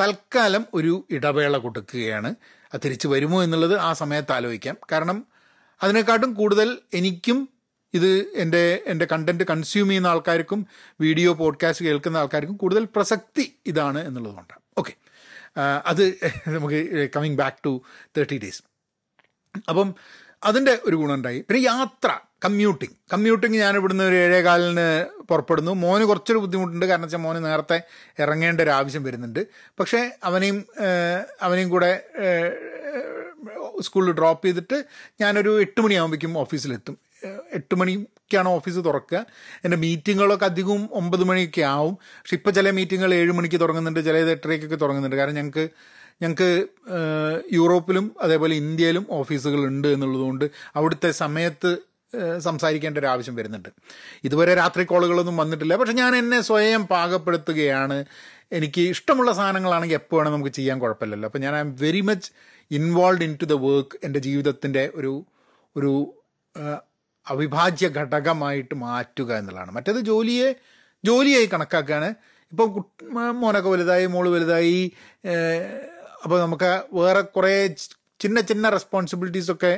തൽക്കാലം ഒരു ഇടവേള കൊടുക്കുകയാണ്. അത് തിരിച്ചു വരുമോ എന്നുള്ളത് ആ സമയത്ത് ആലോചിക്കാം. കാരണം അതിനെക്കാട്ടും കൂടുതൽ എനിക്കും ഇത് എൻ്റെ കണ്ടൻറ്റ് കൺസ്യൂം ചെയ്യുന്ന ആൾക്കാർക്കും വീഡിയോ പോഡ്കാസ്റ്റ് കേൾക്കുന്ന ആൾക്കാർക്കും കൂടുതൽ പ്രസക്തി ഇതാണ് എന്നുള്ളതുകൊണ്ടാണ്. ഓക്കെ, അത് നമുക്ക് കമ്മിങ് ബാക്ക് ടു 30 days. അപ്പം അതിൻ്റെ ഒരു ഗുണമുണ്ടായി. പിന്നെ യാത്ര, കമ്മ്യൂട്ടിങ് ഞാനിവിടുന്ന് ഒരു 7:15 പുറപ്പെടുന്നു. മോന് കുറച്ചൊരു ബുദ്ധിമുട്ടുണ്ട്, കാരണം വെച്ചാൽ മോന് നേരത്തെ ഇറങ്ങേണ്ട ഒരു ആവശ്യം വരുന്നുണ്ട്. പക്ഷേ അവനെയും കൂടെ സ്കൂളിൽ ഡ്രോപ്പ് ചെയ്തിട്ട് ഞാനൊരു 8 മണിയാകുമ്പോഴേക്കും ഓഫീസിലെത്തും. 8 മണിക്കാണ് ഓഫീസ് തുറക്കുക. എൻ്റെ മീറ്റിങ്ങുകളൊക്കെ അധികവും 9 മണിയൊക്കെ ആവും. പക്ഷെ ഇപ്പോൾ ചില മീറ്റിങ്ങുകൾ 7 മണിക്ക് തുടങ്ങുന്നുണ്ട്, ചിലത് 8:30-ക്കൊക്കെ തുടങ്ങുന്നുണ്ട്. കാരണം ഞങ്ങൾക്ക് യൂറോപ്പിലും അതേപോലെ ഇന്ത്യയിലും ഓഫീസുകളുണ്ട് എന്നുള്ളതുകൊണ്ട് അവിടുത്തെ സമയത്ത് സംസാരിക്കേണ്ട ഒരു ആവശ്യം വരുന്നുണ്ട്. ഇതുവരെ രാത്രി കോളുകളൊന്നും വന്നിട്ടില്ല. പക്ഷെ ഞാൻ എന്നെ സ്വയം പാകപ്പെടുത്തുകയാണ്. എനിക്ക് ഇഷ്ടമുള്ള സാധനങ്ങളാണെങ്കിൽ എപ്പോൾ വേണം നമുക്ക് ചെയ്യാൻ, കുഴപ്പമില്ലല്ലോ. അപ്പോൾ ഞാൻ I M very much involve in to the work എൻ്റെ ജീവിതത്തിൻ്റെ ഒരു അവിഭാജ്യ ഘടകമായിട്ട് മാറ്റുക എന്നുള്ളതാണ്. മറ്റേത് ജോലിയായി കണക്കാക്കുകയാണ്. ഇപ്പോൾ മോനൊക്കെ വലുതായി, മോള് വലുതായി, അപ്പോൾ നമുക്ക് വേറെ കുറേ ചിന്ന ചിന്ന റെസ്പോൺസിബിലിറ്റീസൊക്കെ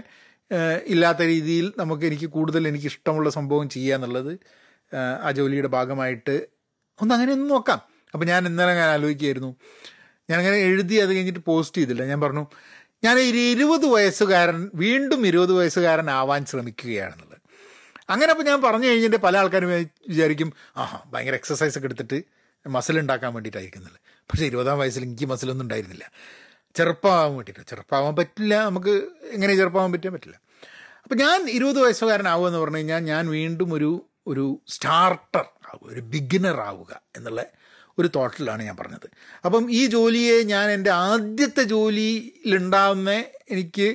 ഇല്ലാത്ത രീതിയിൽ എനിക്ക് കൂടുതൽ ഇഷ്ടമുള്ള സംഭവം ചെയ്യുക എന്നുള്ളത് ആ ജോലിയുടെ ഭാഗമായിട്ട് അങ്ങനെ ഒന്ന് നോക്കാം. അപ്പോൾ ഞാൻ ഇന്നലെ ഞാൻ ആലോചിക്കുകയായിരുന്നു, ഞാനങ്ങനെ എഴുതി അത് കഴിഞ്ഞിട്ട് പോസ്റ്റ് ചെയ്തില്ല. ഞാൻ പറഞ്ഞു, ഞാൻ ഒരു 20 വയസ്സുകാരൻ വീണ്ടും 20 വയസ്സുകാരൻ ആവാൻ ശ്രമിക്കുകയാണെന്നുള്ളത്. അങ്ങനെ അപ്പോൾ ഞാൻ പറഞ്ഞു കഴിഞ്ഞിട്ട് പല ആൾക്കാരും വിചാരിക്കും ഭയങ്കര എക്സസൈസ് ഒക്കെ എടുത്തിട്ട് മസിൽ ഉണ്ടാക്കാൻ വേണ്ടിയിട്ടായിരിക്കുന്നില്ല. പക്ഷേ 20-ാം വയസ്സിൽ എനിക്ക് മസിലൊന്നും ഉണ്ടായിരുന്നില്ല. ചെറുപ്പമാവാൻ വേണ്ടിയിട്ട് ചെറുപ്പമാവാൻ പറ്റില്ല, നമുക്ക് എങ്ങനെ ചെറുപ്പമാവാൻ പറ്റില്ല. അപ്പോൾ ഞാൻ 20 വയസ്സുകാരനാവുക എന്ന് പറഞ്ഞു കഴിഞ്ഞാൽ ഞാൻ വീണ്ടും ഒരു സ്റ്റാർട്ടർ ആവുക, ഒരു ബിഗിനർ ആവുക എന്നുള്ള ഒരു തോട്ടിലാണ് ഞാൻ പറഞ്ഞത്. അപ്പം ഈ ജോലിയെ ഞാൻ എൻ്റെ ആദ്യത്തെ ജോലിയിലുണ്ടാവുന്ന എനിക്ക്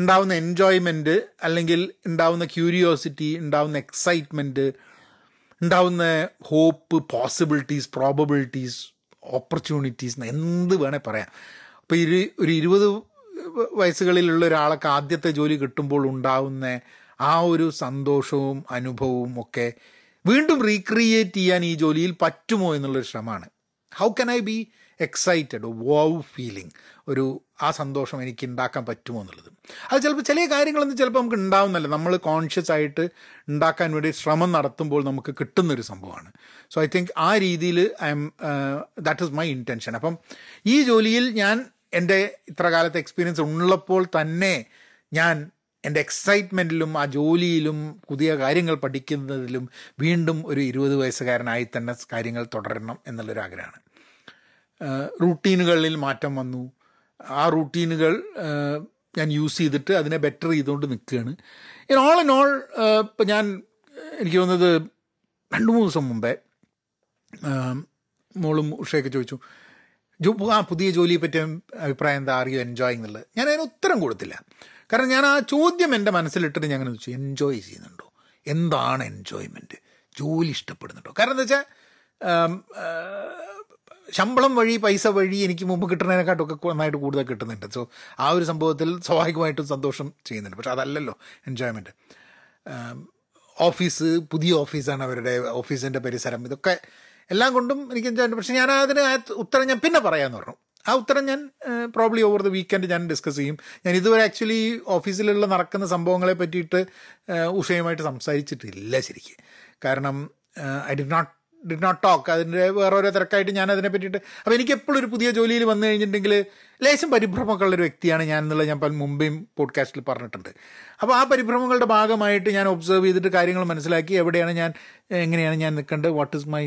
ഉണ്ടാവുന്ന എൻജോയ്മെൻറ്റ്, അല്ലെങ്കിൽ ഉണ്ടാവുന്ന ക്യൂരിയോസിറ്റി, ഉണ്ടാവുന്ന എക്സൈറ്റ്മെൻറ്റ്, ഉണ്ടാവുന്ന ഹോപ്പ്, പോസിബിലിറ്റീസ്, പ്രോബബിലിറ്റീസ്, ഓപ്പർച്യൂണിറ്റീസ് എന്ത് വേണേൽ പറയാം. അപ്പോൾ ഒരു 20 വയസ്സുകളിലുള്ള ഒരാൾക്ക് ആദ്യത്തെ ജോലി കിട്ടുമ്പോൾ ഉണ്ടാവുന്ന ആ ഒരു സന്തോഷവും അനുഭവവും ഒക്കെ വീണ്ടും റീക്രിയേറ്റ് ചെയ്യാൻ ഈ ജോലിയിൽ പറ്റുമോ എന്നുള്ളൊരു ശ്രമമാണ്. How can I be excited, wow feeling, ആ സന്തോഷം എനിക്ക് ഉണ്ടാക്കാൻ പറ്റുമോ എന്നുള്ളത്. അത് ചിലപ്പോൾ ചില കാര്യങ്ങളൊന്നും ചിലപ്പോൾ നമുക്ക് ഉണ്ടാവുന്നില്ല, നമ്മൾ കോൺഷ്യസ് ആയിട്ട് ഉണ്ടാക്കാൻ വേണ്ടി ശ്രമം നടത്തുമ്പോൾ നമുക്ക് കിട്ടുന്നൊരു സംഭവമാണ്. സോ ഐ തിങ്ക് ആ രീതിയിൽ ദാറ്റ് ഈസ് മൈ ഇൻറ്റൻഷൻ. അപ്പം ഈ ജോലിയിൽ ഞാൻ എൻ്റെ ഇത്ര കാലത്തെ എക്സ്പീരിയൻസ് ഉള്ളപ്പോൾ തന്നെ ഞാൻ എൻ്റെ എക്സൈറ്റ്മെൻറ്റിലും ആ ജോലിയിലും പുതിയ കാര്യങ്ങൾ പഠിക്കുന്നതിലും വീണ്ടും ഒരു 20 വയസ്സുകാരനായി തന്നെ കാര്യങ്ങൾ തുടരണം എന്നുള്ളൊരു ആഗ്രഹമാണ്. റൂട്ടീനുകളിൽ മാറ്റം വന്നു. ആ റൂട്ടീനുകൾ ഞാൻ യൂസ് ചെയ്തിട്ട് അതിനെ ബെറ്റർ ചെയ്തുകൊണ്ട് നിൽക്കുകയാണ്. ഇൻ ഓൾ ഇപ്പം എനിക്ക് തോന്നുന്നത് 2-3 ദിവസം മുമ്പേ മോളും ഉഷയൊക്കെ ചോദിച്ചു, ആ പുതിയ ജോലിയെ പറ്റിയ അഭിപ്രായം എന്താ, ആർ യു എൻജോയിങ് എന്നുള്ളത്. ഞാൻ അതിന് ഉത്തരം കൊടുത്തില്ല. കാരണം ഞാൻ ആ ചോദ്യം എൻ്റെ മനസ്സിലിട്ടിട്ട് ഞാൻ ചോദിച്ചു, എൻജോയ് ചെയ്യുന്നുണ്ടോ, എന്താണ് എൻജോയ്മെൻറ്റ്, ജോലി ഇഷ്ടപ്പെടുന്നുണ്ടോ. കാരണം എന്താ വെച്ചാൽ ശമ്പളം വഴി പൈസ വഴി എനിക്ക് മുമ്പ് കിട്ടുന്നതിനെക്കാട്ടൊക്കെ നന്നായിട്ട് കൂടുതൽ കിട്ടുന്നുണ്ട്. സോ ആ ഒരു സംഭവത്തിൽ സ്വാഭാവികമായിട്ടും സന്തോഷം ചെയ്യുന്നുണ്ട്. പക്ഷെ അതല്ലല്ലോ എൻജോയ്മെൻറ്റ്. ഓഫീസ്, പുതിയ ഓഫീസാണ്, അവരുടെ ഓഫീസിൻ്റെ പരിസരം, ഇതൊക്കെ എല്ലാം കൊണ്ടും എനിക്ക് എൻജോയ്മെൻറ്റ്. പക്ഷെ ഞാൻ അതിന് ഉത്തരം ഞാൻ പിന്നെ പറയാമെന്ന് പറഞ്ഞു. ആ ഉത്തരം ഞാൻ പ്രോബ്ലി ഓവർ ദ വീക്കെൻഡ് ഞാൻ ഡിസ്കസ് ചെയ്യും. ഞാൻ ഇതുവരെ ആക്ച്വലി ഓഫീസിലുള്ള നടക്കുന്ന സംഭവങ്ങളെ പറ്റിയിട്ട് ഉഷയുമായിട്ട് സംസാരിച്ചിട്ടില്ല ശരിക്ക്. കാരണം ഐ ഡിഡ് നോട്ട് ടോക്ക്. അതിൻ്റെ വേറെ ഓരോ തിരക്കായിട്ട് ഞാൻ അതിനെ പറ്റിയിട്ട്. അപ്പോൾ എനിക്ക് എപ്പോഴും ഒരു പുതിയ ജോലിയിൽ വന്നു കഴിഞ്ഞിട്ടുണ്ടെങ്കിൽ ലേശം പരിഭ്രമമൊക്കെയുള്ളൊരു വ്യക്തിയാണ് ഞാൻ എന്നുള്ളത് ഞാൻ മുമ്പേയും പോഡ്കാസ്റ്റിൽ പറഞ്ഞിട്ടുണ്ട്. അപ്പോൾ ആ പരിഭ്രമങ്ങളുടെ ഭാഗമായിട്ട് ഞാൻ ഒബ്സർവ് ചെയ്തിട്ട് കാര്യങ്ങൾ മനസ്സിലാക്കി, എവിടെയാണ് ഞാൻ, എങ്ങനെയാണ് ഞാൻ നിൽക്കേണ്ടത്, what is my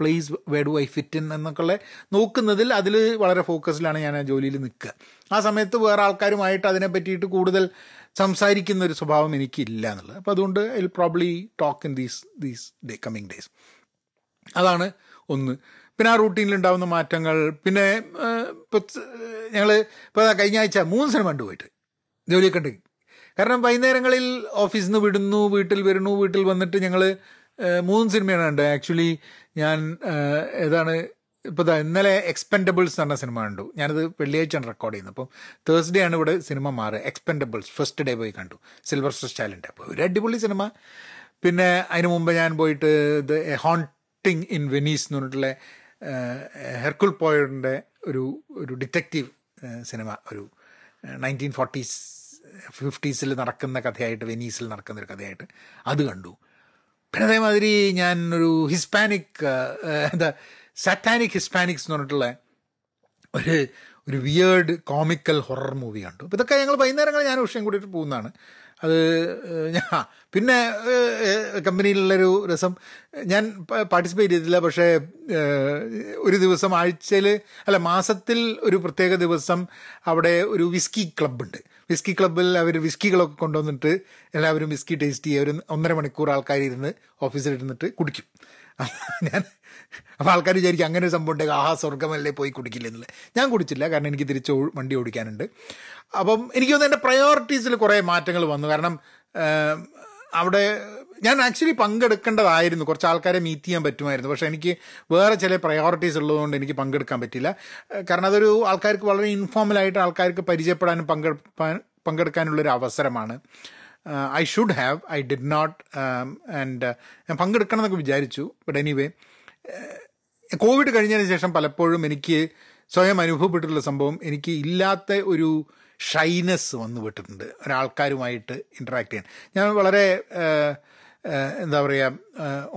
place, where do I fit in എന്നൊക്കെയുള്ള നോക്കുന്നതിൽ അതിൽ വളരെ ഫോക്കസിലാണ് ഞാൻ ആ ജോലിയിൽ നിൽക്കുക. ആ സമയത്ത് വേറെ ആൾക്കാരുമായിട്ട് അതിനെ പറ്റിയിട്ട് കൂടുതൽ സംസാരിക്കുന്നൊരു സ്വഭാവം എനിക്കില്ല എന്നുള്ളത്. അപ്പോൾ അതുകൊണ്ട് I will probably talk in these coming days. അതാണ് ഒന്ന്. പിന്നെ ആ റൂട്ടീനിലുണ്ടാവുന്ന മാറ്റങ്ങൾ. പിന്നെ ഇപ്പോൾ ഞങ്ങൾ കഴിഞ്ഞ ആഴ്ച 3 സിനിമ കണ്ടു പോയിട്ട് ജോലിയൊക്കെ ഉണ്ട്. കാരണം വൈകുന്നേരങ്ങളിൽ ഓഫീസിൽ നിന്ന് വിടുന്നു, വീട്ടിൽ വരുന്നു, വീട്ടിൽ വന്നിട്ട് ഞങ്ങൾ 3 സിനിമയാണ് കണ്ടത്. ആക്ച്വലി ഞാൻ ഇന്നലെ എക്സ്പെൻഡബിൾസ് എന്ന സിനിമ കണ്ടു. ഞാനത് വെള്ളിയാഴ്ചയാണ് റെക്കോർഡ് ചെയ്യുന്നത്. അപ്പം തേഴ്സ്ഡേ ആണ് ഇവിടെ സിനിമ മാറുക. എക്സ്പെൻഡബിൾസ് ഫസ്റ്റ് ഡേ പോയി കണ്ടു, സിൽവർ സ്റ്റാലിൻ്റെ. അപ്പോൾ ഒരു അടിപൊളി സിനിമ. പിന്നെ അതിന് മുമ്പ് ഞാൻ പോയിട്ട് ഹോണ്ടിങ് ഇൻ വെനീസ് എന്ന് പറഞ്ഞിട്ടുള്ള ഹെർക്കുൽ പോയറിൻ്റെ ഒരു ഡിറ്റക്റ്റീവ് സിനിമ, ഒരു 1940s-50s നടക്കുന്ന കഥയായിട്ട്, വെനീസിൽ നടക്കുന്നൊരു കഥയായിട്ട് അത് കണ്ടു. പിന്നെ അതേമാതിരി ഞാൻ ഒരു സാറ്റാനിക് ഹിസ്പാനിക്സ് എന്ന് പറഞ്ഞിട്ടുള്ള ഒരു വിയേർഡ് കോമിക്കൽ ഹൊറർ മൂവി കണ്ടു. അപ്പോൾ ഇതൊക്കെ ഞങ്ങൾ വൈകുന്നേരങ്ങളിൽ ഞാൻ ഉഷയും കൂടിയിട്ട് പോകുന്നതാണ്. അത് പിന്നെ കമ്പനിയിലുള്ളൊരു രസം, ഞാൻ പാർട്ടിസിപ്പേറ്റ് ചെയ്തില്ല. പക്ഷേ ഒരു ദിവസം മാസത്തിൽ ഒരു പ്രത്യേക ദിവസം അവിടെ ഒരു വിസ്കി ക്ലബ്ബുണ്ട്. വിസ്കി ക്ലബ്ബിൽ അവർ വിസ്കികളൊക്കെ കൊണ്ടുവന്നിട്ട് എല്ലാവരും വിസ്കി ടേസ്റ്റ് ചെയ്യുക. ഒരു 1.5 മണിക്കൂർ ആൾക്കാരിരുന്ന് ഓഫീസിലിരുന്നിട്ട് കുടിക്കും. അപ്പോൾ ആൾക്കാർ വിചാരിക്കും അങ്ങനെ ഒരു സംഭവം ഉണ്ടെങ്കിൽ ആഹാ സ്വർഗമല്ലേ പോയി കുടിക്കില്ല എന്നുള്ള. ഞാൻ കുടിച്ചില്ല, കാരണം എനിക്ക് തിരിച്ച് വണ്ടി ഓടിക്കാനുണ്ട്. അപ്പം എനിക്ക് തോന്നുന്നു എൻ്റെ പ്രയോറിറ്റീസിൽ കുറേ മാറ്റങ്ങൾ വന്നു. കാരണം അവിടെ ഞാൻ ആക്ച്വലി പങ്കെടുക്കേണ്ടതായിരുന്നു, കുറച്ച് ആൾക്കാരെ മീറ്റ് ചെയ്യാൻ പറ്റുമായിരുന്നു. പക്ഷേ എനിക്ക് വേറെ ചില പ്രയോറിറ്റീസ് ഉള്ളതുകൊണ്ട് എനിക്ക് പങ്കെടുക്കാൻ പറ്റില്ല. കാരണം അതൊരു ആൾക്കാർക്ക് വളരെ ഇൻഫോർമലായിട്ട് ആൾക്കാർക്ക് പരിചയപ്പെടാനും പങ്കെടുക്കാനുള്ളൊരു അവസരമാണ്. I should have, I did not. And ഞാൻ പങ്കെടുക്കണം എന്നൊക്കെ വിചാരിച്ചു. ബട്ട് എനിവേ, കോവിഡ് കഴിഞ്ഞതിന് ശേഷം പലപ്പോഴും എനിക്ക് സ്വയം അനുഭവപ്പെട്ടിട്ടുള്ള സംഭവം, എനിക്ക് ഇല്ലാത്ത ഒരു ഷൈനസ് വന്നു വിട്ടിട്ടുണ്ട് ഒരാൾക്കാരുമായിട്ട് ഇൻട്രാക്ട് ചെയ്യാൻ. ഞാൻ വളരെ എന്താ പറയുക,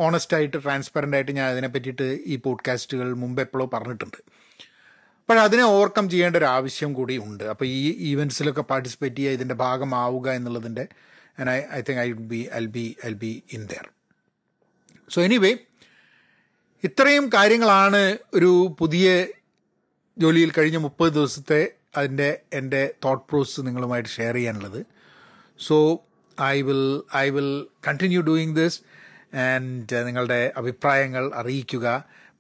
ഓണസ്റ്റായിട്ട് ട്രാൻസ്പെറൻ്റായിട്ട് ഞാൻ അതിനെ പറ്റിയിട്ട് ഈ പോഡ്കാസ്റ്റുകൾ മുമ്പ് എപ്പോഴോ പറഞ്ഞിട്ടുണ്ട്. പക്ഷേ അതിനെ ഓവർകം ചെയ്യേണ്ട ഒരു ആവശ്യം കൂടി ഉണ്ട്. അപ്പോൾ ഈ ഈവൻസിലൊക്കെ പാർട്ടിസിപ്പേറ്റ് ചെയ്യുക, ഇതിൻ്റെ ഭാഗമാവുക എന്നുള്ളതിൻ്റെ and I think I will be in there. So anyway, ഇത്രയും കാര്യങ്ങളാണ് ഒരു പുതിയ ജോലിയിൽ കഴിഞ്ഞ 30 ദിവസത്തെ അതിൻ്റെ എൻ്റെ തോട്ട് പ്രോസസ് നിങ്ങളുമായിട്ട് ഷെയർ ചെയ്യാനുള്ളത്. So I will continue doing this. And നിങ്ങളുടെ അഭിപ്രായങ്ങൾ അറിയിക്കുക.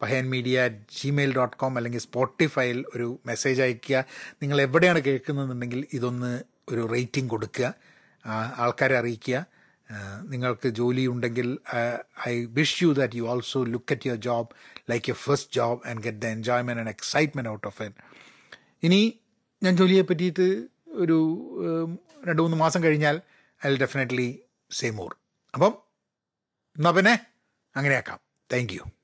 pahayanmedia@gmail.com അല്ലെങ്കിൽ സ്പോട്ടിഫൈയിൽ ഒരു മെസ്സേജ് അയയ്ക്കുക. നിങ്ങൾ എവിടെയാണ് കേൾക്കുന്നതെന്നുണ്ടെങ്കിൽ ഇതൊന്ന് ഒരു റേറ്റിംഗ് കൊടുക്കുക, ആൾക്കാരെ അറിയിക്കുക. നിങ്ങൾക്ക് ജോലി ഉണ്ടെങ്കിൽ I wish you that you also look at your job like your first job and get the enjoyment and excitement out of it. ഇനി ഞാൻ ജോലിയെ പറ്റിയിട്ട് ഒരു 2-3 മാസം കഴിഞ്ഞാൽ I will definitely say more. അപ്പം എന്നാൽ പിന്നെ അങ്ങനെയാക്കാം. Thank U.